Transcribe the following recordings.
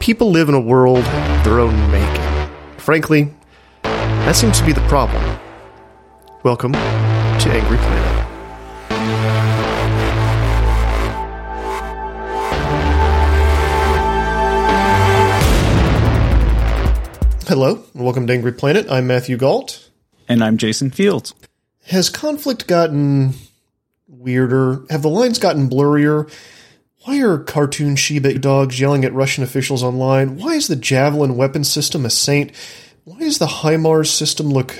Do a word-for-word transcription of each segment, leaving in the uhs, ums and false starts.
People live in a world of their own making. Frankly, that seems to be the problem. Welcome to Angry Planet. Hello, and welcome to Angry Planet. I'm Matthew Galt. And I'm Jason Fields. Has conflict gotten weirder? Have the lines gotten blurrier? Why are cartoon Shiba dogs yelling at Russian officials online? Why is the Javelin weapon system a saint? Why does the HIMARS system look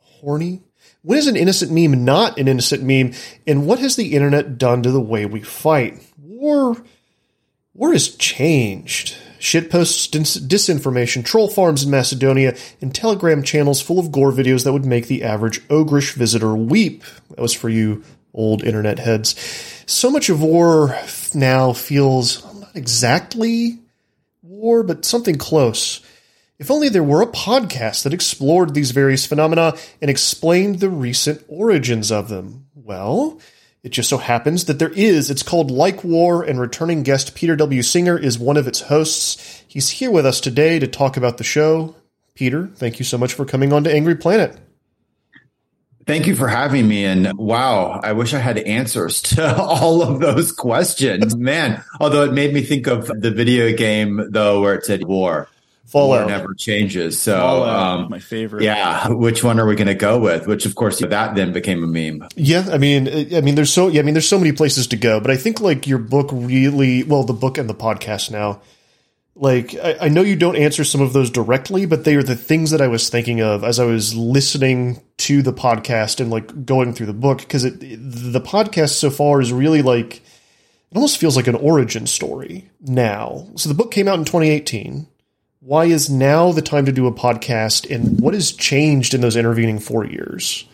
horny? When is an innocent meme not an innocent meme? And what has the internet done to the way we fight? War, war has changed. Shitposts, dis- disinformation, troll farms in Macedonia, and Telegram channels full of gore videos that would make the average ogreish visitor weep. That was for you, old internet heads. So much of war now feels well, not exactly war, but something close. If only there were a podcast that explored these various phenomena and explained the recent origins of them. Well, it just so happens that there is. It's called Like War, and returning guest Peter W. Singer is one of its hosts. He's here with us today to talk about the show. Peter, thank you so much for coming on to Angry Planet. Thank you for having me, and wow, I wish I had answers to all of those questions. Man, although it made me think of the video game, though, where it said war. Fallout. War never changes. So, Fallout, um, my favorite. Yeah, which one are we going to go with? Which, of course, that then became a meme. Yeah, I mean, I mean, there's so, yeah, I mean, there's so many places to go, but I think, like, your book really, well, the book and the podcast now, like, I, I know you don't answer some of those directly, but they are the things that I was thinking of as I was listening to the podcast and, like, going through the book, because it, the podcast so far is really, like, it almost feels like an origin story now. So the book came out in twenty eighteen. Why is now the time to do a podcast, and what has changed in those intervening four years?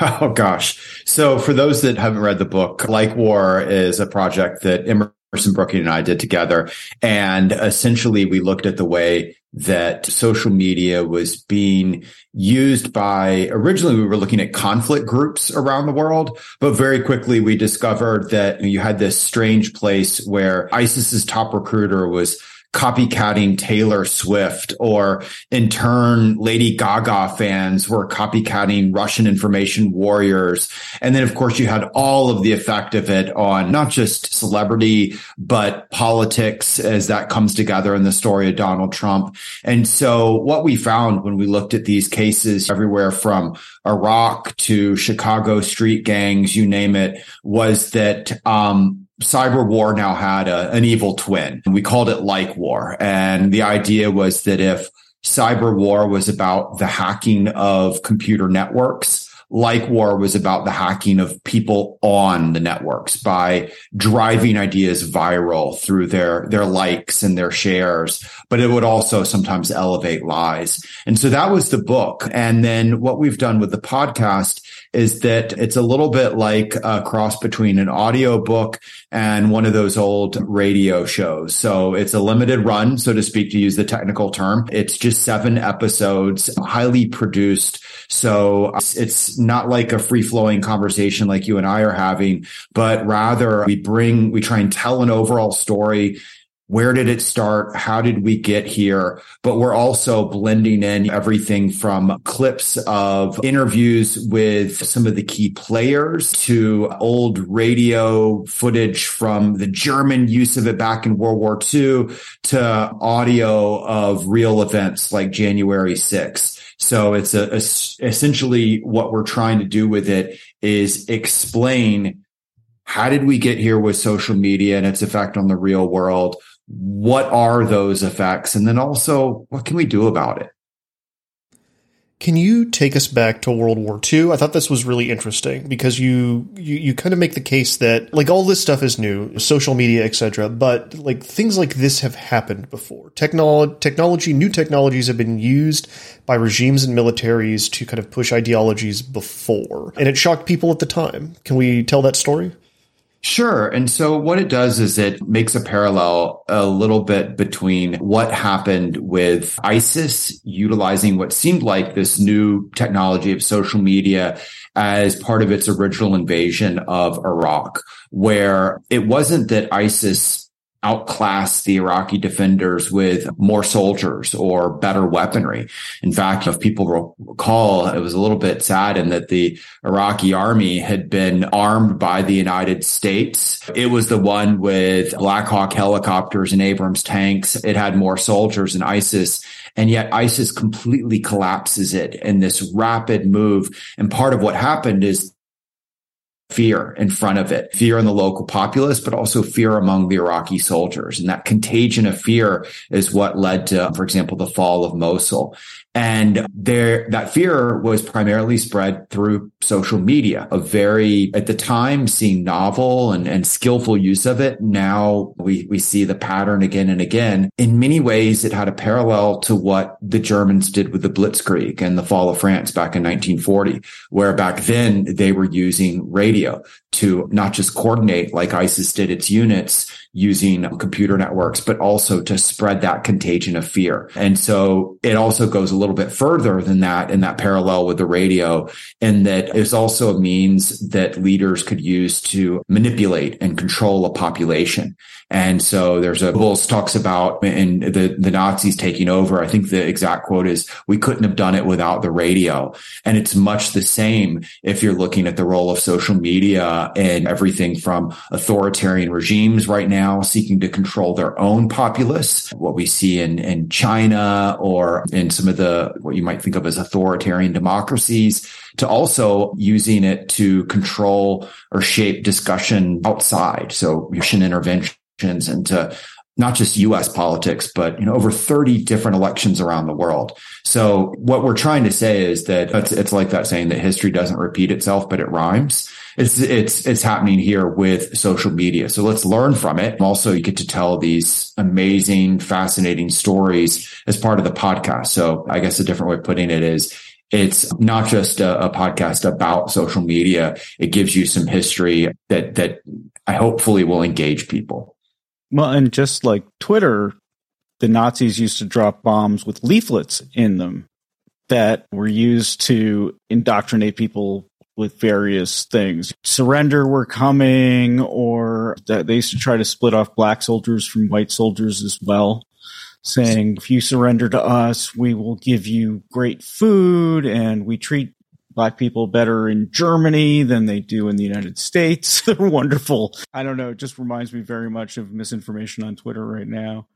Oh, gosh. So for those that haven't read the book, Like War is a project that Im- Person Brookie and I did together. And essentially, we looked at the way that social media was being used by, originally we were looking at conflict groups around the world, but very quickly we discovered that you had this strange place where ISIS's top recruiter was copycatting Taylor Swift, or in turn, Lady Gaga fans were copycatting Russian information warriors. And then, of course, you had all of the effect of it on not just celebrity, but politics as that comes together in the story of Donald Trump. And so what we found when we looked at these cases everywhere from Iraq to Chicago street gangs, you name it, was that, um, Cyber War now had a, an evil twin. We called it Like War. And the idea was that if Cyber War was about the hacking of computer networks, Like War was about the hacking of people on the networks by driving ideas viral through their, their likes and their shares, but it would also sometimes elevate lies. And so that was the book. And then what we've done with the podcast is that it's a little bit like a cross between an audio book and one of those old radio shows. So it's a limited run, so to speak, to use the technical term. It's just seven episodes, highly produced. So it's not like a free-flowing conversation like you and I are having, but rather we bring, we try and tell an overall story, Where did it start? How did we get here? But we're also blending in everything from clips of interviews with some of the key players to old radio footage from the German use of it back in World War Two to audio of real events like January sixth. So it's a, a, essentially what we're trying to do with it is explain how did we get here with social media and its effect on the real world? What are those effects? And then also, what can we do about it? Can you take us back to World War Two? I thought this was really interesting because you, you, you kind of make the case that like all this stuff is new, social media, et cetera, but like things like this have happened before. Technology, technology, new technologies have been used by regimes and militaries to kind of push ideologies before, and it shocked people at the time. Can we tell that story? Sure. And so what it does is it makes a parallel a little bit between what happened with ISIS utilizing what seemed like this new technology of social media as part of its original invasion of Iraq, where it wasn't that ISIS outclassed the Iraqi defenders with more soldiers or better weaponry. In fact, if people recall, it was a little bit sad in that the Iraqi army had been armed by the United States. It was the one with Black Hawk helicopters and Abrams tanks. It had more soldiers than ISIS. And yet ISIS completely collapses it in this rapid move. And part of what happened is fear in front of it, fear in the local populace, but also fear among the Iraqi soldiers. And that contagion of fear is what led to, for example, the fall of Mosul. And there, that fear was primarily spread through social media, a very, at the time, seemed novel and, and skillful use of it. Now we, we see the pattern again and again. In many ways, it had a parallel to what the Germans did with the Blitzkrieg and the fall of France back in nineteen forty, where back then they were using radio to not just coordinate like ISIS did its units using computer networks, but also to spread that contagion of fear. And so it also goes a little bit further than that in that parallel with the radio, and that is also a means that leaders could use to manipulate and control a population. And so there's a Bulls talks about and the, the Nazis taking over. I think the exact quote is, we couldn't have done it without the radio. And it's much the same if you're looking at the role of social media and everything from authoritarian regimes right now seeking to control their own populace, what we see in, in China or in some of the what you might think of as authoritarian democracies, to also using it to control or shape discussion outside. So Russian intervention. And to not just U S politics, but you know, over thirty different elections around the world. So what we're trying to say is that it's, it's like that saying that history doesn't repeat itself, but it rhymes. It's it's it's happening here with social media. So let's learn from it. Also, you get to tell these amazing, fascinating stories as part of the podcast. So I guess a different way of putting it is, it's not just a, a podcast about social media. It gives you some history that that I hopefully will engage people. Well, and just like Twitter, the Nazis used to drop bombs with leaflets in them that were used to indoctrinate people with various things. Surrender, we're coming, or that they used to try to split off black soldiers from white soldiers as well, saying, if you surrender to us, we will give you great food and we treat black people better in Germany than they do in the United States. They're wonderful. I don't know. It just reminds me very much of misinformation on Twitter right now.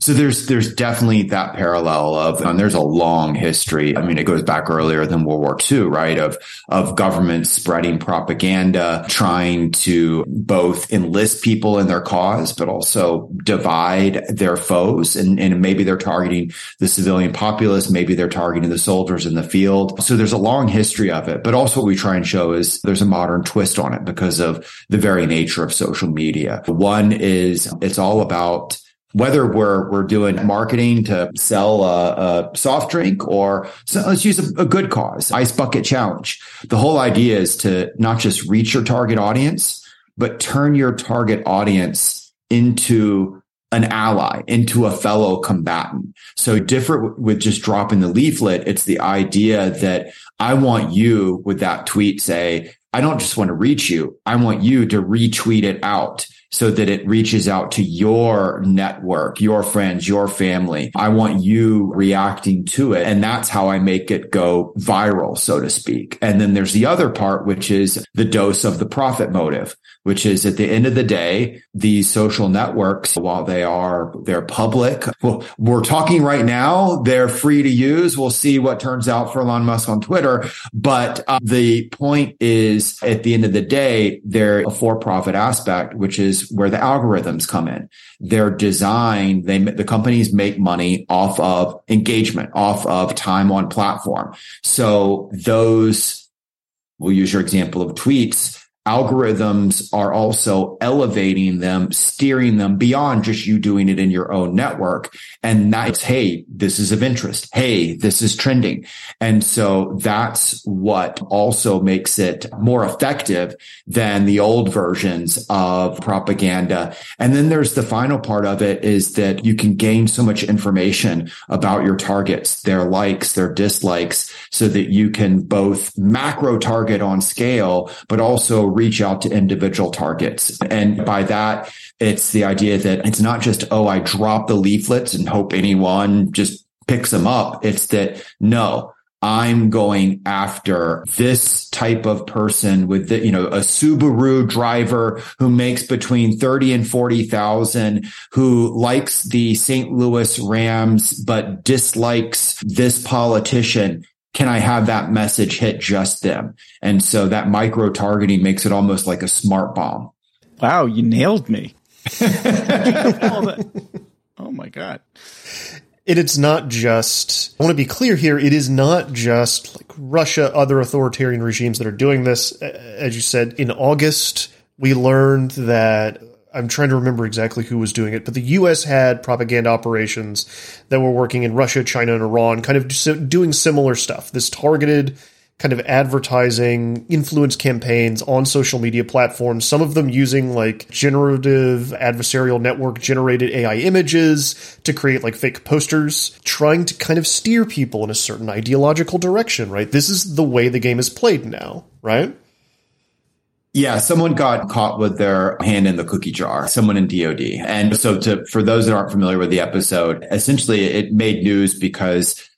So there's there's definitely that parallel of, and there's a long history. I mean, it goes back earlier than World War Two, right? Of of governments spreading propaganda, trying to both enlist people in their cause, but also divide their foes. And, and maybe they're targeting the civilian populace. Maybe they're targeting the soldiers in the field. So there's a long history of it. But also what we try and show is there's a modern twist on it because of the very nature of social media. One is it's all about whether we're we're doing marketing to sell a, a soft drink or so, let's use a, a good cause, Ice Bucket Challenge. The whole idea is to not just reach your target audience, but turn your target audience into an ally, into a fellow combatant. So different with just dropping the leaflet, it's the idea that I want you with that tweet say, I don't just want to reach you. I want you to retweet it out. so that it reaches out to your network, your friends, your family. I want you reacting to it. And that's how I make it go viral, so to speak. And then there's the other part, which is the dose of the profit motive, which is at the end of the day, these social networks, while they are, they're public, well, we're talking right now, they're free to use. We'll see what turns out for Elon Musk on Twitter. But uh, the point is, at the end of the day, they're a for-profit aspect, which is where the algorithms come in. They're designed, they, the companies make money off of engagement, off of time on platform. So those, we'll use your example of tweets, algorithms are also elevating them, steering them beyond just you doing it in your own network. And that's, hey, this is of interest. Hey, this is trending. And so that's what also makes it more effective than the old versions of propaganda. And then there's the final part of it is that you can gain so much information about your targets, their likes, their dislikes, so that you can both macro target on scale, but also reach out to individual targets. And by that, it's the idea that it's not just, oh, I drop the leaflets and hope anyone just picks them up. It's that, no, I'm going after this type of person with, the, you know, a Subaru driver who makes between thirty and forty thousand, who likes the Saint Louis Rams, but dislikes this politician. Can I have that message hit just them? And so that micro targeting makes it almost like a smart bomb. Wow, you nailed me. Oh my God. It, it's not just, I want to be clear here, it is not just like Russia, other authoritarian regimes that are doing this. As you said, in August, we learned that, I'm trying to remember exactly who was doing it, but the U S had propaganda operations that were working in Russia, China, and Iran, kind of doing similar stuff, this targeted kind of advertising, influence campaigns on social media platforms, some of them using like generative adversarial network generated A I images to create like fake posters, trying to kind of steer people in a certain ideological direction, right? This is the way the game is played now, right? Yeah, someone got caught with their hand in the cookie jar, someone in D O D. And so to, for those that aren't familiar with the episode, essentially it made news because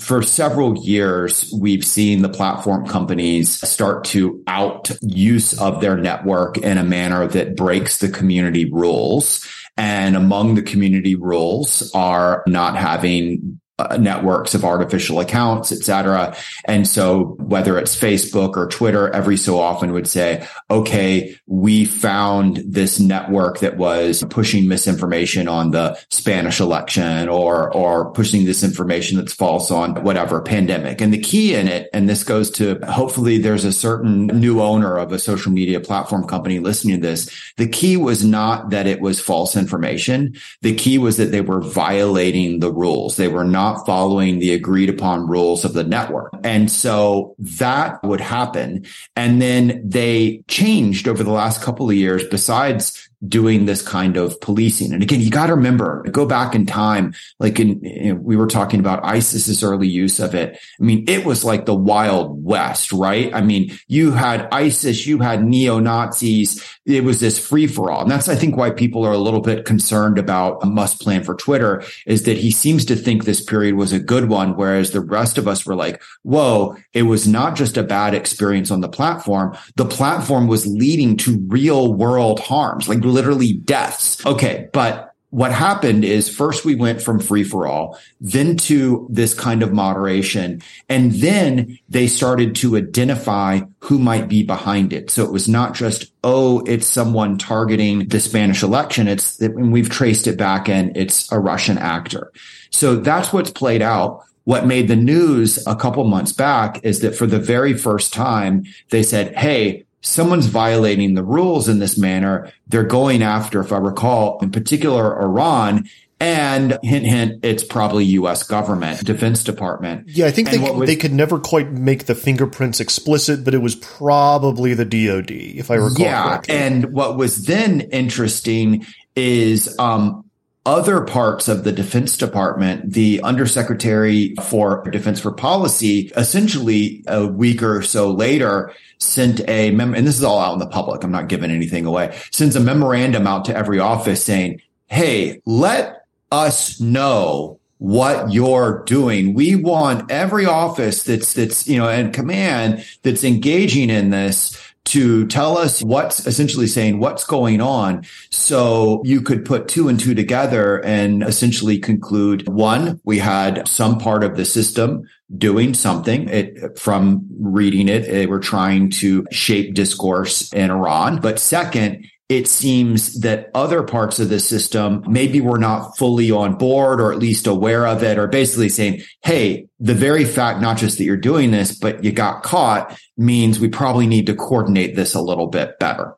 for several years, we've seen the platform companies start to out use of their network in a manner that breaks the community rules. And among the community rules are not having Uh, networks of artificial accounts, et cetera. And so whether it's Facebook or Twitter, every so often would say, okay, we found this network that was pushing misinformation on the Spanish election or, or pushing this information that's false on whatever pandemic. And the key in it, and this goes to hopefully there's a certain new owner of a social media platform company listening to this. The key was not that it was false information. The key was that they were violating the rules. They were not Not following the agreed upon rules of the network. And so that would happen. And then they changed over the last couple of years, besides doing this kind of policing. And again, you got to remember, go back in time, like in, you know, we were talking about ISIS's early use of it. I mean, it was like the Wild West, right? I mean, you had ISIS, you had neo-Nazis. It was this free-for-all. And that's, I think, why people are a little bit concerned about Musk's plan for Twitter, is that he seems to think this period was a good one, whereas the rest of us were like, whoa, it was not just a bad experience on the platform. The platform was leading to real-world harms, like literally deaths. Okay, but what happened is first we went from free for all, then to this kind of moderation, and then they started to identify who might be behind it. So it was not just, oh, it's someone targeting the Spanish election. It's, and we've traced it back, and it's a Russian actor. So that's what's played out. What made the news a couple months back is that for the very first time, they said, hey, someone's violating the rules in this manner. They're going after, if I recall, in particular, Iran, and hint, hint, it's probably U S government, Defense Department. Yeah, I think they, was, they could never quite make the fingerprints explicit, but it was probably the D O D, if I recall yeah, correctly. And what was then interesting is um, other parts of the Defense Department, the Undersecretary for Defense for Policy, essentially a week or so later, sent a mem- and this is all out in the public, I'm not giving anything away, sends a memorandum out to every office saying, hey, let us know what you're doing. We want every office that's, that's, you know, and command that's engaging in this to tell us what's essentially saying what's going on. So you could put two and two together and essentially conclude, one, we had some part of the system doing something. It, from reading it, they were trying to shape discourse in Iran. But second, it seems that other parts of the system maybe were not fully on board or at least aware of it, or basically saying, hey, the very fact, not just that you're doing this, but you got caught, means we probably need to coordinate this a little bit better.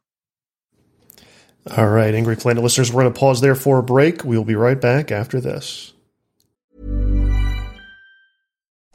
All right, Angry Planet listeners, we're going to pause there for a break. We'll be right back after this.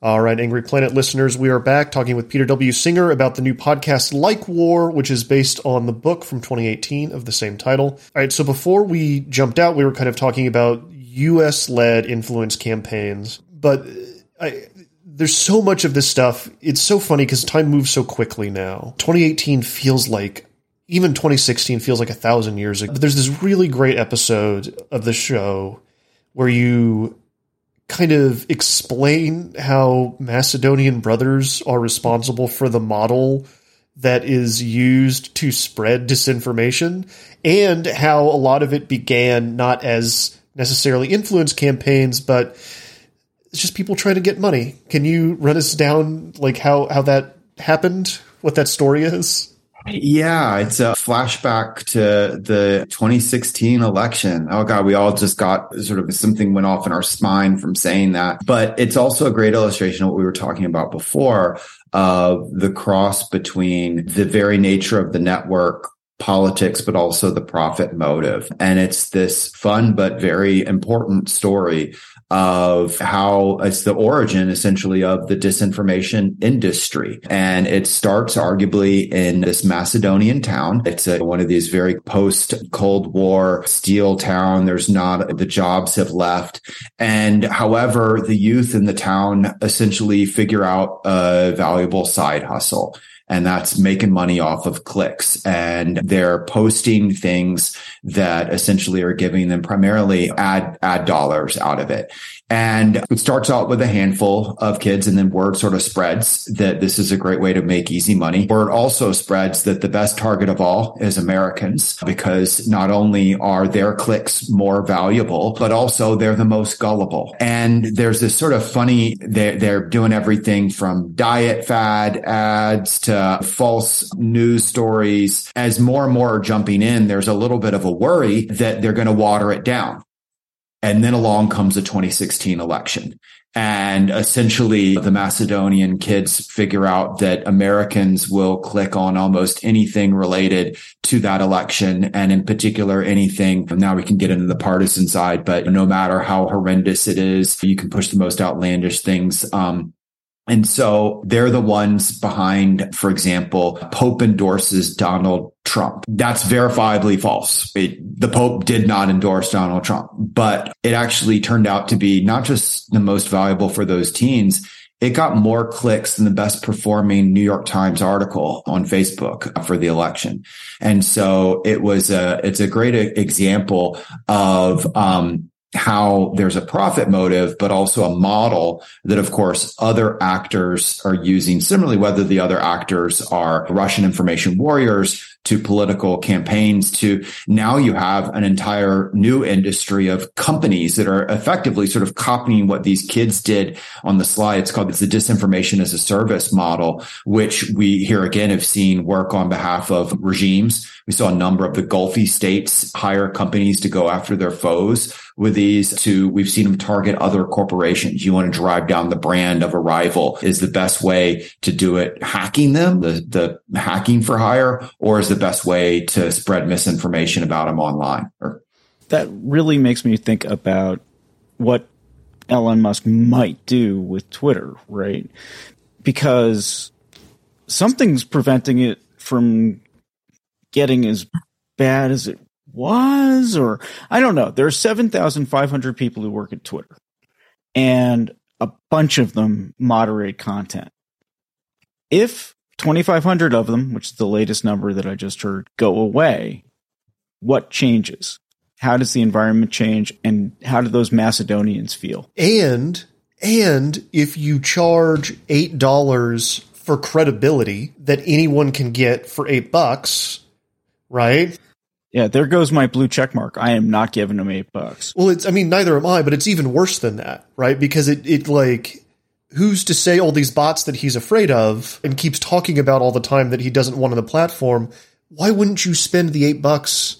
All right, Angry Planet listeners, we are back talking with Peter W. Singer about the new podcast Like War, which is based on the book from twenty eighteen of the same title. All right, so before we jumped out, we were kind of talking about U S-led influence campaigns, but I, there's so much of this stuff. It's so funny because time moves so quickly now. twenty eighteen feels like, even twenty sixteen feels like a thousand years ago. But there's this really great episode of the show where you kind of explain how Macedonian brothers are responsible for the model that is used to spread disinformation, and how a lot of it began not as necessarily influence campaigns, but it's just people trying to get money. Can you run us down like how, how that happened, what that story is? Yeah, it's a flashback to the twenty sixteen election. Oh, God, we all just got sort of something went off in our spine from saying that. But it's also a great illustration of what we were talking about before, of the cross between the very nature of the network politics, but also the profit motive. And it's this fun but very important story of how it's the origin, essentially, of the disinformation industry. And it starts arguably in this Macedonian town. It's a, one of these very post-Cold War steel town. There's not, the jobs have left. And however, the youth in the town essentially figure out a valuable side hustle. And that's making money off of clicks. And they're posting things that essentially are giving them primarily ad, ad dollars out of it. And it starts out with a handful of kids, and then word sort of spreads that this is a great way to make easy money. Word also spreads that the best target of all is Americans, because not only are their clicks more valuable, but also they're the most gullible. And there's this sort of funny, they're, they're doing everything from diet fad ads to false news stories. As more and more are jumping in, there's a little bit of a worry that they're going to water it down. And then along comes the twenty sixteen election. And essentially, the Macedonian kids figure out that Americans will click on almost anything related to that election, and in particular, anything. Now we can get into the partisan side, but no matter how horrendous it is, you can push the most outlandish things. Um, and so they're the ones behind, for example, Pope endorses Donald Trump. That's verifiably false. It, the Pope did not endorse Donald Trump, but it actually turned out to be not just the most valuable for those teens. it got more clicks than the best performing New York Times article on Facebook for the election. And so it was a, it's a great example of, um, how there's a profit motive, but also a model that, of course, other actors are using similarly, whether the other actors are Russian information warriors to political campaigns to now you have an entire new industry of companies that are effectively sort of copying what these kids did on the slide. It's called it's the disinformation as a service model, which we here again have seen work on behalf of regimes. We saw a number of the Gulfi states hire companies to go after their foes with these to, we've seen them target other corporations. You want to drive down the brand of a rival is the best way to do it, hacking them, the, the hacking for hire, or is the best way to spread misinformation about them online. Or, that really makes me think about what Elon Musk might do with Twitter, right? Because something's preventing it from getting as bad as it was, or I don't know. There are seven thousand five hundred people who work at Twitter, and a bunch of them moderate content. If twenty-five hundred of them, which is the latest number that I just heard, go away, what changes? How does the environment change, and how do those Macedonians feel? And and if you charge eight dollars for credibility that anyone can get for eight bucks, right? Yeah, there goes my blue check mark. I am not giving them eight bucks. Well, it's, I mean, neither am I, but it's even worse than that, right? Because it, it like, who's to say all these bots that he's afraid of and keeps talking about all the time that he doesn't want on the platform? Why wouldn't you spend the eight bucks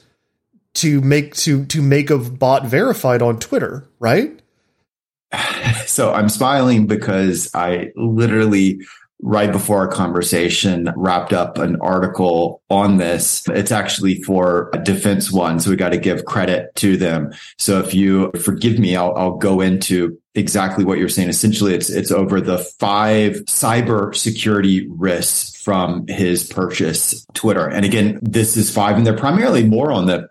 to make to to make a bot verified on Twitter, right? So I'm smiling because I literally, right before our conversation, wrapped up an article on this. It's actually for a Defense One, so we got to give credit to them. So if you forgive me, I'll, I'll go into exactly what you're saying. Essentially, it's it's over the five cybersecurity risks from his purchase Twitter. And again, this is five, and they're primarily more on the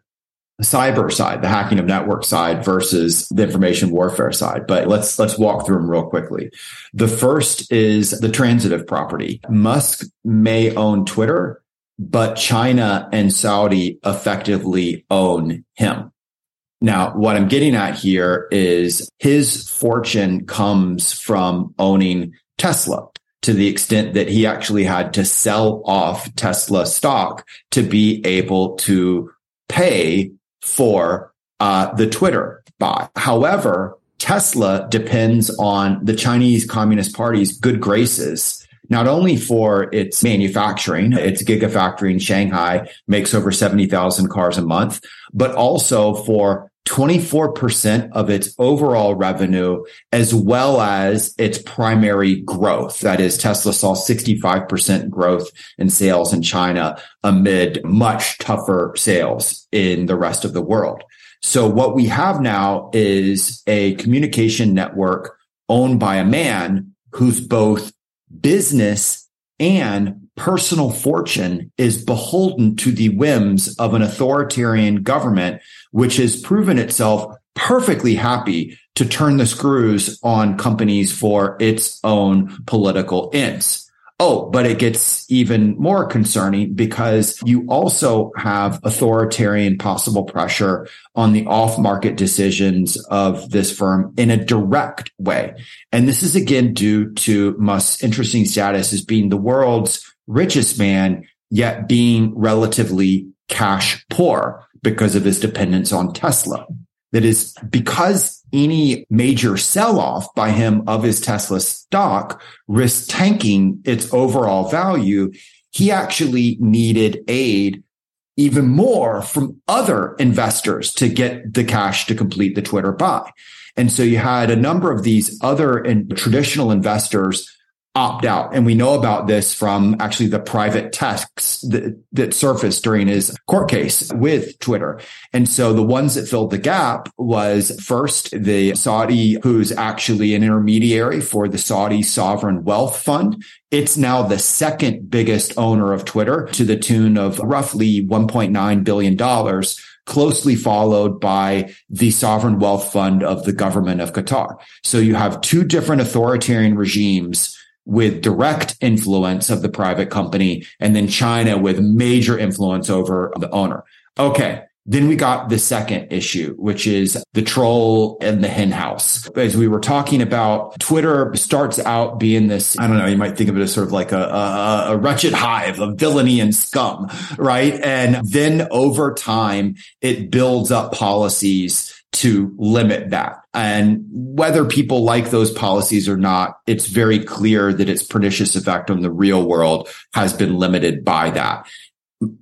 cyber side, the hacking of network side versus the information warfare side. But let's let's walk through them real quickly. The first is the transitive property. Musk may own Twitter, but China and Saudi effectively own him. Now, what I'm getting at here is his fortune comes from owning Tesla, to the extent that he actually had to sell off Tesla stock to be able to pay for uh, the Twitter buy. However, Tesla depends on the Chinese Communist Party's good graces, not only for its manufacturing, its gigafactory in Shanghai makes over seventy thousand cars a month, but also for twenty-four percent of its overall revenue, as well as its primary growth. That is, Tesla saw sixty-five percent growth in sales in China amid much tougher sales in the rest of the world. So what we have now is a communication network owned by a man who's both business and personal fortune is beholden to the whims of an authoritarian government, which has proven itself perfectly happy to turn the screws on companies for its own political ends. Oh, but it gets even more concerning because you also have authoritarian possible pressure on the off-market decisions of this firm in a direct way. And this is, again, due to Musk's interesting status as being the world's richest man, yet being relatively cash poor because of his dependence on Tesla. That is, because any major sell-off by him of his Tesla stock risks tanking its overall value, he actually needed aid even more from other investors to get the cash to complete the Twitter buy. And so you had a number of these other and traditional investors opt out. And we know about this from actually the private texts that, that surfaced during his court case with Twitter. And so the ones that filled the gap was first the Saudi, who's actually an intermediary for the Saudi Sovereign Wealth Fund. It's now the second biggest owner of Twitter, to the tune of roughly one point nine billion dollars. closely followed by the sovereign wealth fund of the government of Qatar. So you have two different authoritarian regimes with direct influence of the private company, and then China with major influence over the owner. Okay. Then we got the second issue, which is the troll and the hen house. As we were talking about, Twitter starts out being this, I don't know, you might think of it as sort of like a, a, a wretched hive of villainy and scum, right? And then over time, it builds up policies to limit that. And whether people like those policies or not, it's very clear that its pernicious effect on the real world has been limited by that.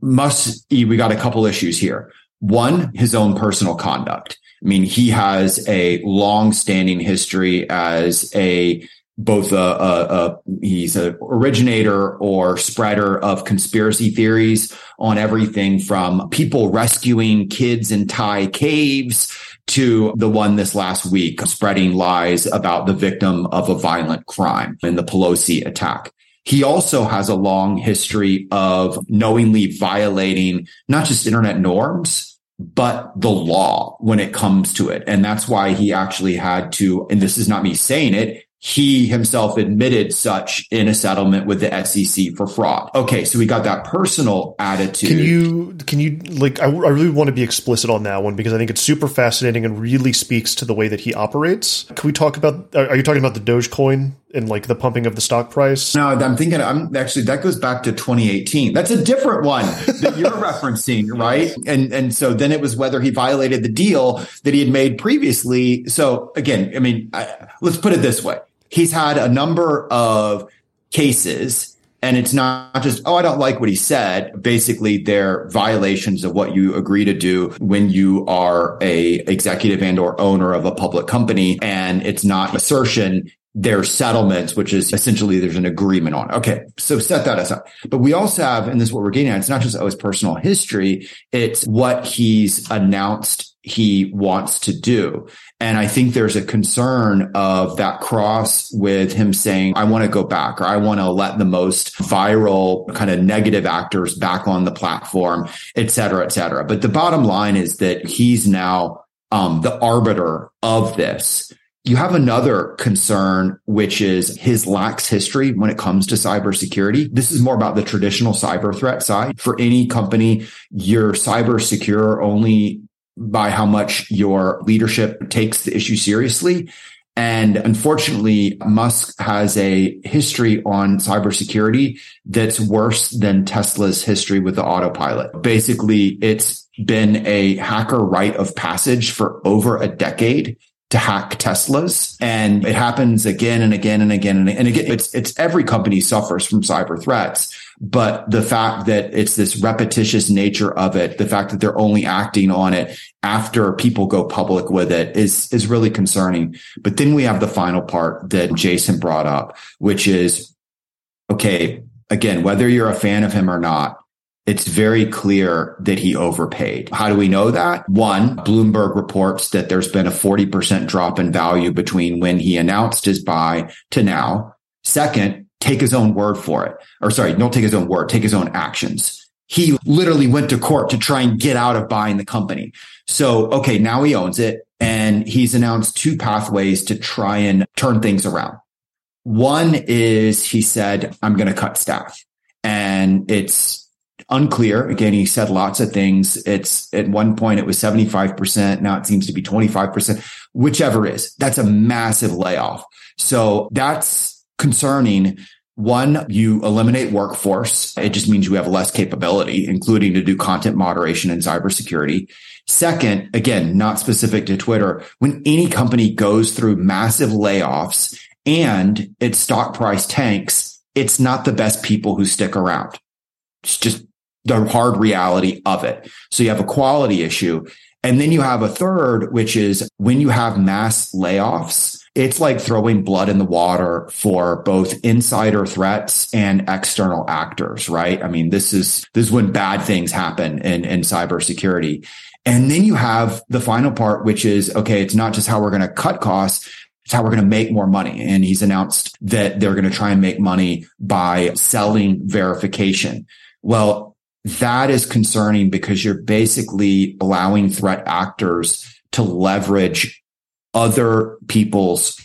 Musk, we got a couple issues here. One, his own personal conduct. I mean, he has a long-standing history as a both a, a, a he's an originator or spreader of conspiracy theories on everything from people rescuing kids in Thai caves to the one this last week spreading lies about the victim of a violent crime in the Pelosi attack. He also has a long history of knowingly violating not just internet norms, but the law when it comes to it. And that's why he actually had to, and this is not me saying it, he himself admitted such in a settlement with the S E C for fraud. Okay, so we got that personal attitude. Can you, can you like, I, I really want to be explicit on that one because I think it's super fascinating and really speaks to the way that he operates. Can we talk about, are you talking about the Dogecoin and like the pumping of the stock price? No, I'm thinking, I'm actually, that goes back to twenty eighteen. That's a different one that you're referencing, right? And and so then it was whether he violated the deal that he had made previously. So again, I mean, I, let's put it this way. He's had a number of cases, and it's not just, oh, I don't like what he said. Basically, they're violations of what you agree to do when you are a executive and or owner of a public company. And it's not assertion, they're settlements, which is essentially there's an agreement on. Okay, so set that aside. But we also have, and this is what we're getting at, it's not just oh, his personal history, it's what he's announced he wants to do. And I think there's a concern of that cross with him saying, I want to go back, or I want to let the most viral kind of negative actors back on the platform, et cetera, et cetera. But the bottom line is that he's now um, the arbiter of this. You have another concern, which is his lax history when it comes to cybersecurity. This is more about the traditional cyber threat side. For any company, you're cyber secure only by how much your leadership takes the issue seriously. And unfortunately, Musk has a history on cybersecurity that's worse than Tesla's history with the autopilot. Basically, it's been a hacker rite of passage for over a decade to hack Teslas. And it happens again and again and again. And, and again, it's, it's every company suffers from cyber threats. But the fact that it's this repetitious nature of it, the fact that they're only acting on it after people go public with it is, is really concerning. But then we have the final part that Jason brought up, which is, okay, again, whether you're a fan of him or not, it's very clear that he overpaid. How do we know that? One, Bloomberg reports that there's been a forty percent drop in value between when he announced his buy to now. Second, take his own word for it. Or sorry, don't take his own word, take his own actions. He literally went to court to try and get out of buying the company. So, okay, now he owns it, and he's announced two pathways to try and turn things around. One is he said, I'm going to cut staff. And it's unclear. Again, he said lots of things. It's at one point it was seventy-five percent. Now it seems to be twenty-five percent, whichever is. That's a massive layoff. So that's concerning. One, you eliminate workforce. It just means you have less capability, including to do content moderation and cybersecurity. Second, again, not specific to Twitter, when any company goes through massive layoffs and its stock price tanks, it's not the best people who stick around. It's just the hard reality of it. So you have a quality issue. And then you have a third, which is when you have mass layoffs, it's like throwing blood in the water for both insider threats and external actors, right? I mean, this is this is when bad things happen in, in cybersecurity. And then you have the final part, which is, okay, it's not just how we're going to cut costs, it's how we're going to make more money. And he's announced that they're going to try and make money by selling verification. Well, that is concerning because you're basically allowing threat actors to leverage other people's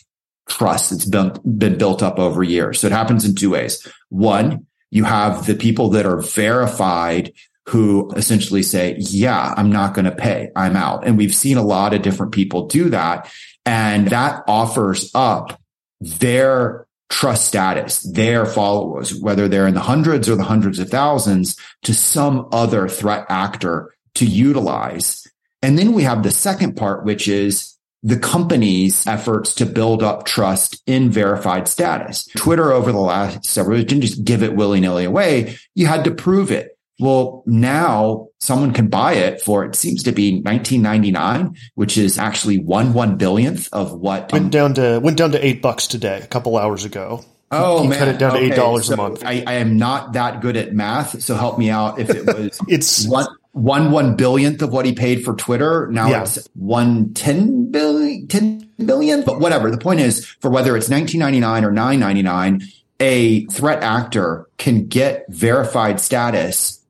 trust that's been, been built up over years. So it happens in two ways. One, you have the people that are verified who essentially say, yeah, I'm not going to pay, I'm out. And we've seen a lot of different people do that. And that offers up their trust status, their followers, whether they're in the hundreds or the hundreds of thousands, to some other threat actor to utilize. And then we have the second part, which is the company's efforts to build up trust in verified status. Twitter over the last several years didn't just give it willy-nilly away. You had to prove it. Well, now someone can buy it for, it seems to be nineteen ninety-nine, which is actually one one billionth of what went down to went down to eight bucks today a couple hours ago. Oh he man, cut it down okay. to eight dollars so a month. I, I am not that good at math, so help me out. If it was it's one one one billionth of what he paid for Twitter, now yeah. it's one ten billion, ten billion. But whatever. The point is, for whether it's nineteen ninety-nine or nine ninety-nine, a threat actor can get verified status.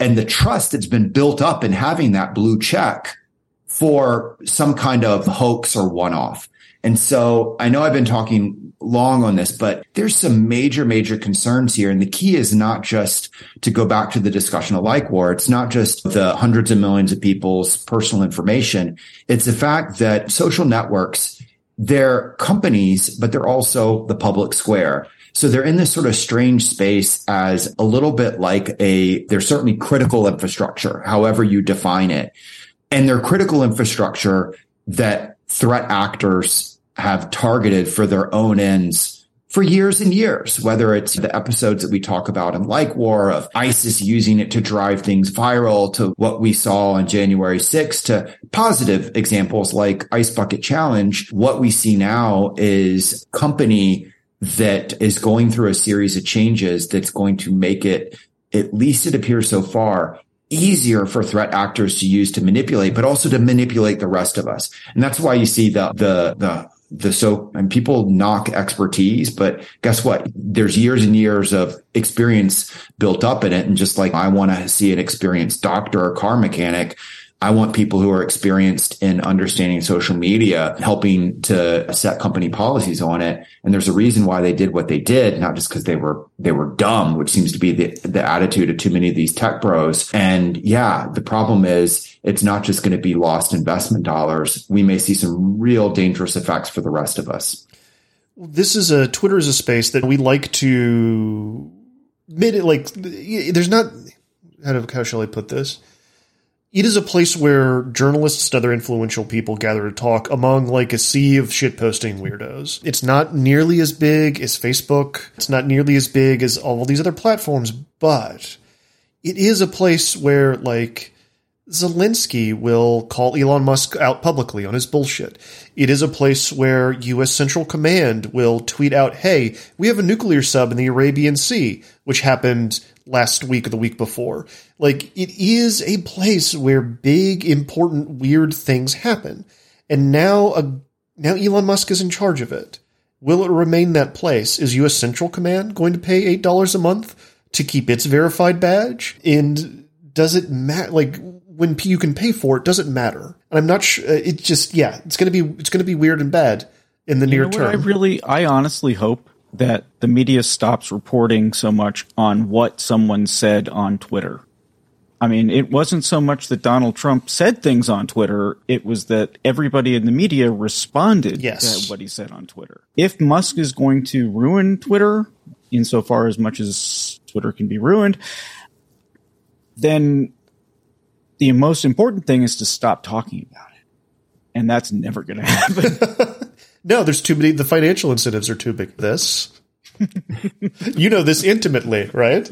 And the trust that's been built up in having that blue check for some kind of hoax or one-off. And so I know I've been talking long on this, but there's some major, major concerns here. And the key is not just to go back to the discussion of Like War. It's not just the hundreds of millions of people's personal information. It's the fact that social networks, they're companies, but they're also the public square. So they're in this sort of strange space as a little bit like a, they're certainly critical infrastructure, however you define it. And they're critical infrastructure that threat actors have targeted for their own ends for years and years, whether it's the episodes that we talk about in Like War of ISIS using it to drive things viral, to what we saw on January sixth, to positive examples like Ice Bucket Challenge. What we see now is company that is going through a series of changes that's going to make it, at least it appears so far, easier for threat actors to use to manipulate, but also to manipulate the rest of us. And that's why you see the, the, the, the, so, and people knock expertise, but guess what? There's years and years of experience built up in it. And just like I want to see an experienced doctor or car mechanic, I want people who are experienced in understanding social media, helping to set company policies on it. And there's a reason why they did what they did, not just because they were they were dumb, which seems to be the, the attitude of too many of these tech bros. And yeah, the problem is it's not just going to be lost investment dollars. We may see some real dangerous effects for the rest of us. This is a Twitter is a space that we like to admit, like there's not how to, how shall I put this? It is a place where journalists and other influential people gather to talk among like a sea of shitposting weirdos. It's not nearly as big as Facebook. It's not nearly as big as all these other platforms, but it is a place where like Zelensky will call Elon Musk out publicly on his bullshit. It is a place where U S Central Command will tweet out, hey, we have a nuclear sub in the Arabian Sea, which happened last week or the week before. Like, it is a place where big, important, weird things happen. And now a, now Elon Musk is in charge of it. Will it remain that place? Is U S Central Command going to pay eight dollars a month to keep its verified badge? And does it matter? Like, when you can pay for it, does it matter? And I'm not sure. It's just, yeah, it's going to be it's going to be weird and bad in the you near know term. I really, I honestly hope that the media stops reporting so much on what someone said on Twitter. I mean, it wasn't so much that Donald Trump said things on Twitter. It was that everybody in the media responded yes. to what he said on Twitter. If Musk is going to ruin Twitter, insofar as much as Twitter can be ruined, then the most important thing is to stop talking about it. And that's never going to happen. No, there's too many. The financial incentives are too big for this. You know this intimately, right?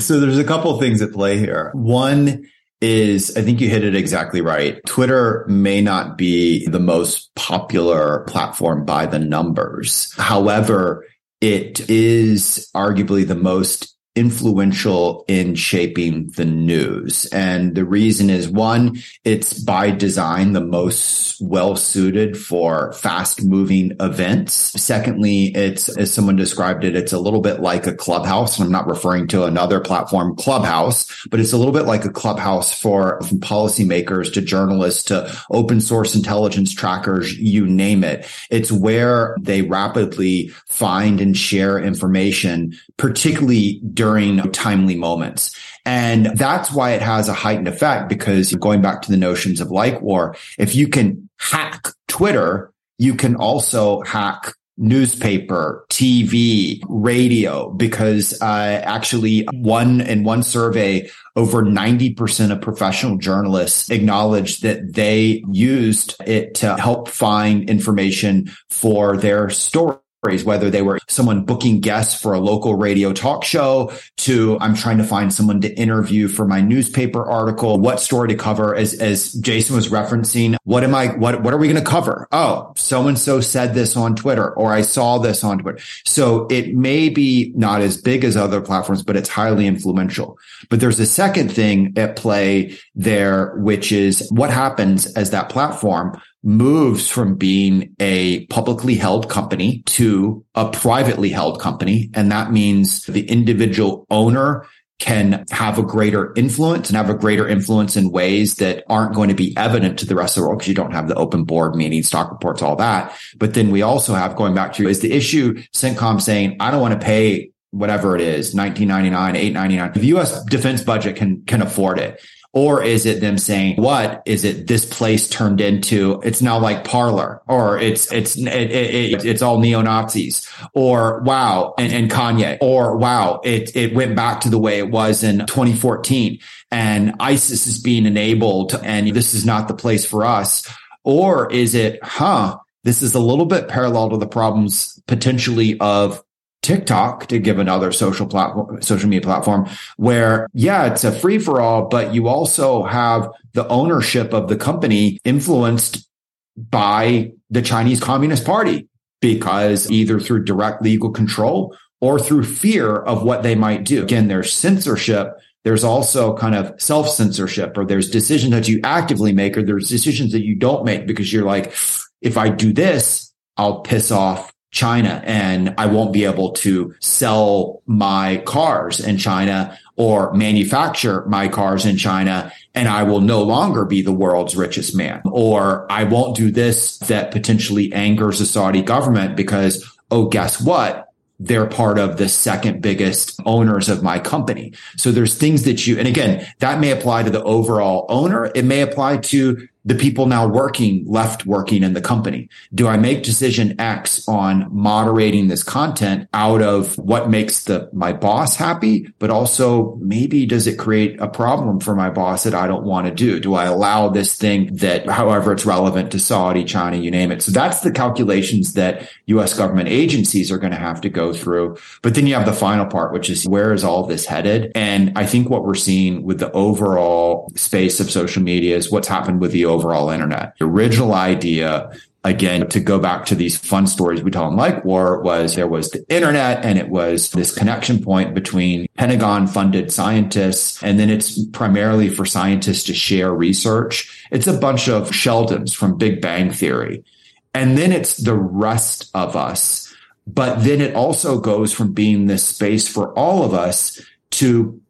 So there's a couple of things at play here. One is, I think you hit it exactly right. Twitter may not be the most popular platform by the numbers. However, it is arguably the most influential in shaping the news. And the reason is, one, it's by design the most well-suited for fast-moving events. Secondly, it's, as someone described it, it's a little bit like a clubhouse. And I'm not referring to another platform, Clubhouse, but it's a little bit like a clubhouse for from policymakers to journalists to open source intelligence trackers, you name it. It's where they rapidly find and share information, particularly during timely moments. And that's why it has a heightened effect, because going back to the notions of like war, if you can hack Twitter, you can also hack newspaper, T V, radio, because uh, actually one in one survey, over ninety percent of professional journalists acknowledged that they used it to help find information for their story. Whether they were someone booking guests for a local radio talk show to, I'm trying to find someone to interview for my newspaper article, what story to cover, as, as Jason was referencing, what am I, what, what are we going to cover? Oh, so-and-so said this on Twitter, or I saw this on Twitter. So it may be not as big as other platforms, but it's highly influential. But there's a second thing at play there, which is what happens as that platform moves from being a publicly held company to a privately held company. And that means the individual owner can have a greater influence and have a greater influence in ways that aren't going to be evident to the rest of the world, because you don't have the open board meetings, stock reports, all that. But then we also have, going back to, is the issue CENTCOM saying, I don't want to pay whatever it is, nineteen ninety-nine dollars, eight ninety-nine. The U S defense budget can can afford it. Or is it them saying, what is it this place turned into? It's now like Parler, or it's it's it, it, it's all neo-Nazis, or wow, and, and Kanye, or wow, it it went back to the way it was in twenty fourteen, and ISIS is being enabled, and this is not the place for us. Or is it, huh, this is a little bit parallel to the problems potentially of TikTok, to give another social platform, social media platform, where, yeah, it's a free for all, but you also have the ownership of the company influenced by the Chinese Communist Party, because either through direct legal control or through fear of what they might do. Again, there's censorship. There's also kind of self-censorship, or there's decisions that you actively make, or there's decisions that you don't make because you're like, if I do this, I'll piss off China and I won't be able to sell my cars in China or manufacture my cars in China, and I will no longer be the world's richest man. Or I won't do this that potentially angers the Saudi government because, oh, guess what? They're part of the second biggest owners of my company. So there's things that you, and again, that may apply to the overall owner. It may apply to the people now working, left working in the company. Do I make decision X on moderating this content out of what makes the my boss happy, but also maybe does it create a problem for my boss that I don't want to do? Do I allow this thing that, however it's relevant to Saudi, China, you name it? So that's the calculations that U S government agencies are going to have to go through. But then you have the final part, which is where is all this headed? And I think what we're seeing with the overall space of social media is what's happened with the overall internet. The original idea, again, to go back to these fun stories we tell in Like War, was there was the internet and it was this connection point between Pentagon-funded scientists, and then it's primarily for scientists to share research. It's a bunch of Sheldons from Big Bang Theory. And then it's the rest of us. But then it also goes from being this space for all of us to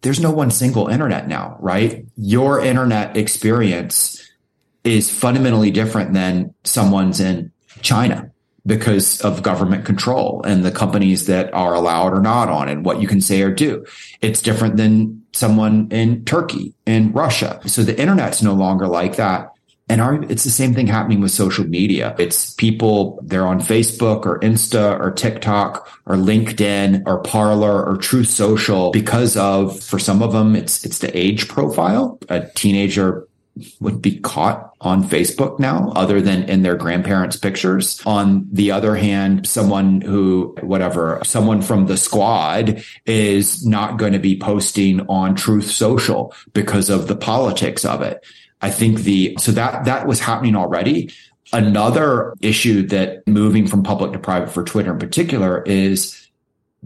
there's no one single internet now, right? Your internet experience is fundamentally different than someone's in China because of government control and the companies that are allowed or not on and what you can say or do. It's different than someone in Turkey and Russia. So the internet's no longer like that. And our, it's the same thing happening with social media. It's people, they're on Facebook or Insta or TikTok or LinkedIn or Parler or Truth Social because of, for some of them, it's it's the age profile. A teenager would be caught on Facebook now, other than in their grandparents' pictures. On the other hand, someone who, whatever, someone from the squad is not going to be posting on Truth Social because of the politics of it. I think the, so that, that was happening already. Another issue that moving from public to private for Twitter in particular is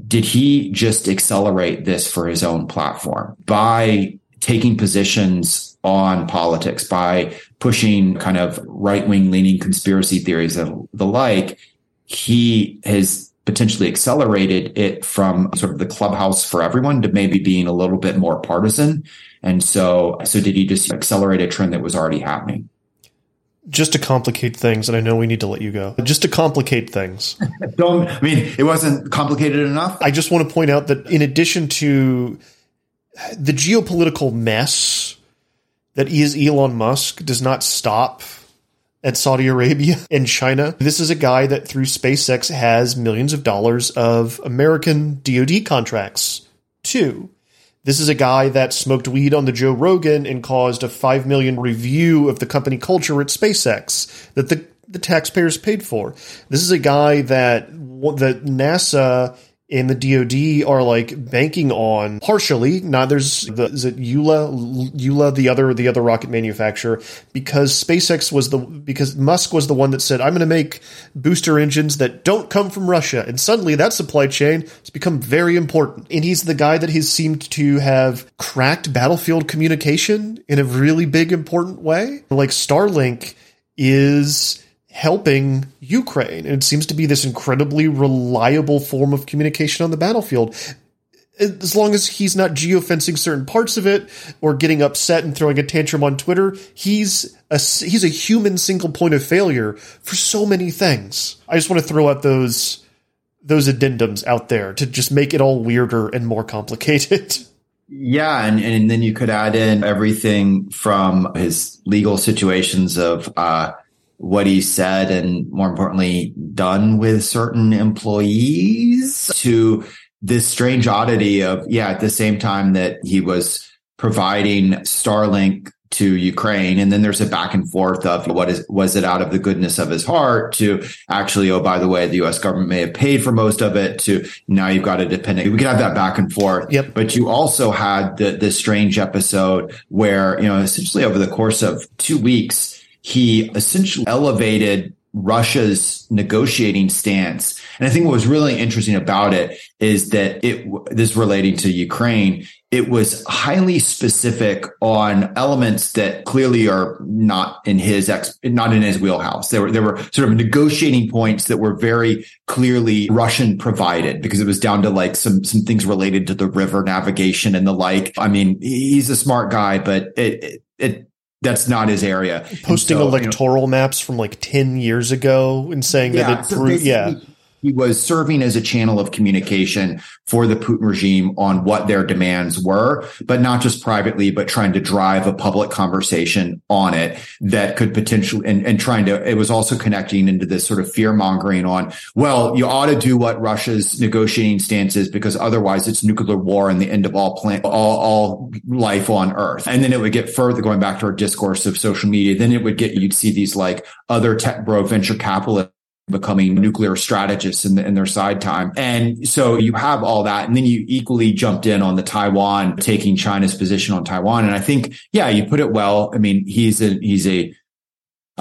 did he just accelerate this for his own platform by taking positions on politics, by pushing kind of right-wing leaning conspiracy theories and the like? He has potentially accelerated it from sort of the clubhouse for everyone to maybe being a little bit more partisan. And so, so did he just accelerate a trend that was already happening? Just to complicate things, and I know we need to let you go. Just to complicate things. Don't, I mean, it wasn't complicated enough. I just want to point out that in addition to the geopolitical mess that is Elon Musk does not stop at Saudi Arabia and China. This is a guy that through SpaceX has millions of dollars of American D O D contracts too. This is a guy that smoked weed on the Joe Rogan and caused a five million review of the company culture at SpaceX that the, the taxpayers paid for. This is a guy that that NASA and the D O D are like banking on partially. Now there's the is it EULA, EULA the other the other rocket manufacturer, because SpaceX was the because Musk was the one that said, I'm going to make booster engines that don't come from Russia, and suddenly that supply chain has become very important. And he's the guy that has seemed to have cracked battlefield communication in a really big important way. Like Starlink is helping Ukraine, and it seems to be this incredibly reliable form of communication on the battlefield, as long as he's not geofencing certain parts of it or getting upset and throwing a tantrum on Twitter. He's a he's a human single point of failure for so many things. I just want to throw out those those addendums out there to just make it all weirder and more complicated. Yeah, and, and then you could add in everything from his legal situations of uh what he said and, more importantly, done with certain employees, to this strange oddity of, yeah, at the same time that he was providing Starlink to Ukraine. And then there's a back and forth of what is, was it out of the goodness of his heart to actually, oh, by the way, the U S government may have paid for most of it, to now you've got a dependent. We could have that back and forth. Yep. But you also had the, this strange episode where, you know, essentially over the course of two weeks, he essentially elevated Russia's negotiating stance. And I think what was really interesting about it is that it, this relating to Ukraine, it was highly specific on elements that clearly are not in his ex, not in his wheelhouse. There were, there were sort of negotiating points that were very clearly Russian provided, because it was down to like some, some things related to the river navigation and the like. I mean, he's a smart guy, but it, it, it that's not his area. Posting so, electoral you know, maps from like ten years ago and saying yeah, that it proved, so yeah. He was serving as a channel of communication for the Putin regime on what their demands were, but not just privately, but trying to drive a public conversation on it that could potentially, and, and trying to, it was also connecting into this sort of fear mongering on, well, you ought to do what Russia's negotiating stance is, because otherwise it's nuclear war and the end of all plan, all, all life on Earth. And then it would get further going back to our discourse of social media. Then it would get, you'd see these like other tech bro venture capitalists becoming nuclear strategists in, the, in their side time. And so you have all that. And then you equally jumped in on the Taiwan, taking China's position on Taiwan. And I think, yeah, you put it well. I mean, he's a, he's a,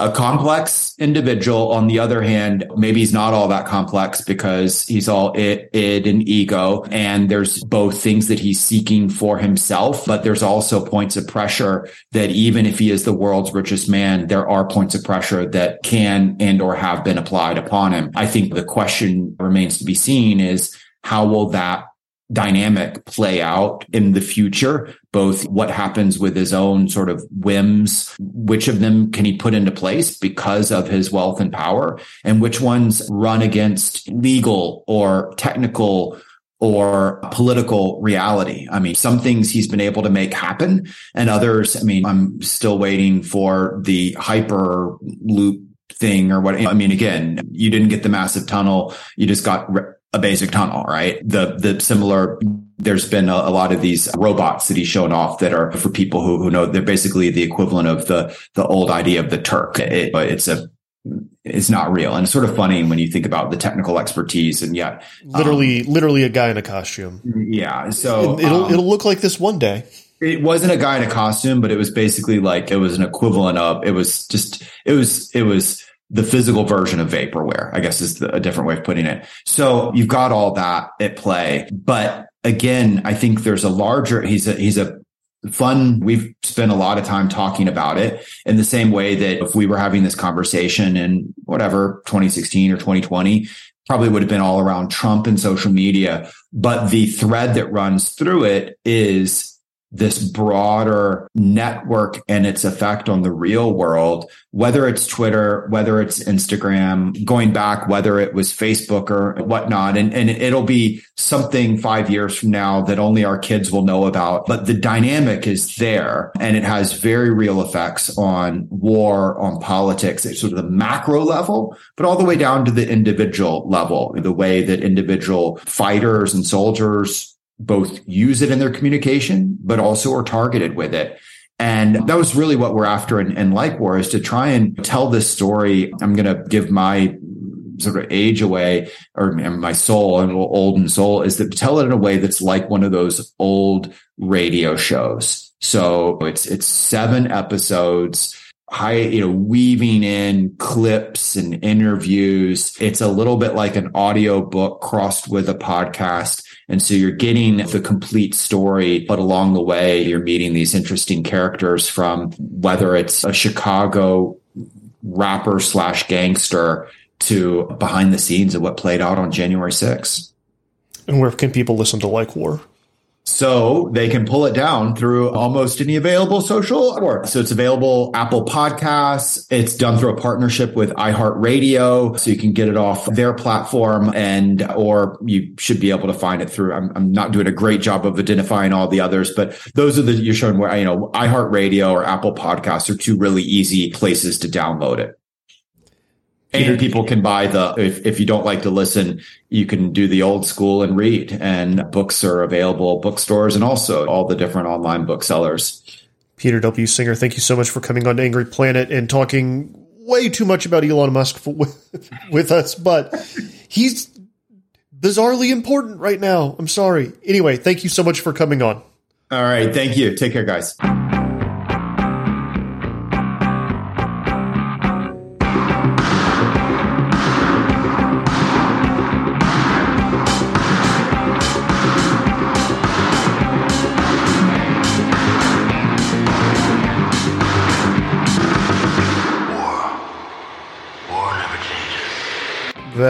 a complex individual. On the other hand, maybe he's not all that complex, because he's all id, id and ego. And there's both things that he's seeking for himself, but there's also points of pressure that even if he is the world's richest man, there are points of pressure that can and or have been applied upon him. I think the question remains to be seen is, how will that dynamic play out in the future? Both what happens with his own sort of whims, which of them can he put into place because of his wealth and power, and which ones run against legal or technical or political reality. I mean, some things he's been able to make happen, and others, I mean, I'm still waiting for the hyper loop thing or what. I mean, again, you didn't get the massive tunnel. You just got re- a basic tunnel, right? The, the similar, there's been a, a lot of these robots that he's shown off that are for people who, who know, they're basically the equivalent of the, the old idea of the Turk. It, it's a, it's not real. And it's sort of funny when you think about the technical expertise, and yet literally, um, literally a guy in a costume. Yeah. So it, it'll, um, it'll look like this one day. It wasn't a guy in a costume, but it was basically like, it was an equivalent of, it was just, it was, it was the physical version of vaporware, I guess is the, a different way of putting it. So you've got all that at play. But again, I think there's a larger, he's a, he's a fun, we've spent a lot of time talking about it in the same way that if we were having this conversation in whatever, twenty sixteen or twenty twenty, probably would have been all around Trump and social media. But the thread that runs through it is this broader network and its effect on the real world, whether it's Twitter, whether it's Instagram, going back, whether it was Facebook or whatnot. And, and it'll be something five years from now that only our kids will know about. But the dynamic is there, and it has very real effects on war, on politics, at sort of the macro level, but all the way down to the individual level, the way that individual fighters and soldiers both use it in their communication, but also are targeted with it. And that was really what we're after in, in Like War, is to try and tell this story. I'm going to give my sort of age away, or my soul, and olden soul, is to tell it in a way that's like one of those old radio shows. So it's it's seven episodes, high, you know, weaving in clips and interviews. It's a little bit like an audio book crossed with a podcast. And so you're getting the complete story, but along the way, you're meeting these interesting characters from whether it's a Chicago rapper slash gangster to behind the scenes of what played out on January sixth. And where can people listen to Like War? So they can pull it down through almost any available social work. So it's available Apple Podcasts. It's done through a partnership with iHeartRadio. So you can get it off their platform, and or you should be able to find it through. I'm, I'm not doing a great job of identifying all the others, but those are the, you're showing where, you know, iHeartRadio or Apple Podcasts are two really easy places to download it. And people can buy the, if, if you don't like to listen, you can do the old school and read. And books are available, bookstores, and also all the different online booksellers. Peter W. Singer, thank you so much for coming on to Angry Planet and talking way too much about Elon Musk for, with, with us. But he's bizarrely important right now. I'm sorry. Anyway, thank you so much for coming on. All right. Thank you. Take care, guys.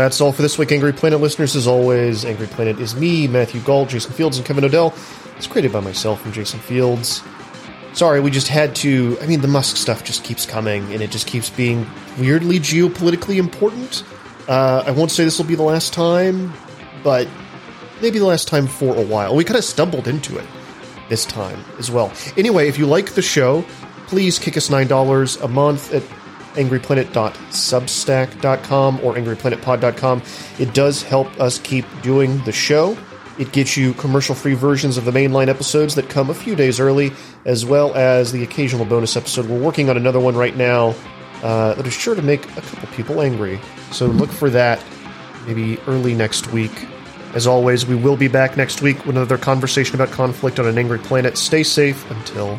That's all for this week, Angry Planet listeners. As always, Angry Planet is me, Matthew Galt, Jason Fields, and Kevin O'Dell. It's created by myself and Jason Fields. Sorry, we just had to... I mean, the Musk stuff just keeps coming, and it just keeps being weirdly geopolitically important. Uh, I won't say this will be the last time, but maybe the last time for a while. We kind of stumbled into it this time as well. Anyway, if you like the show, please kick us nine dollars a month at angry planet dot substack dot com or angry planet pod dot com. It does help us keep doing the show. It gets you commercial-free versions of the mainline episodes that come a few days early, as well as the occasional bonus episode. We're working on another one right now uh, that is sure to make a couple people angry. So look for that maybe early next week. As always, we will be back next week with another conversation about conflict on an Angry Planet. Stay safe until...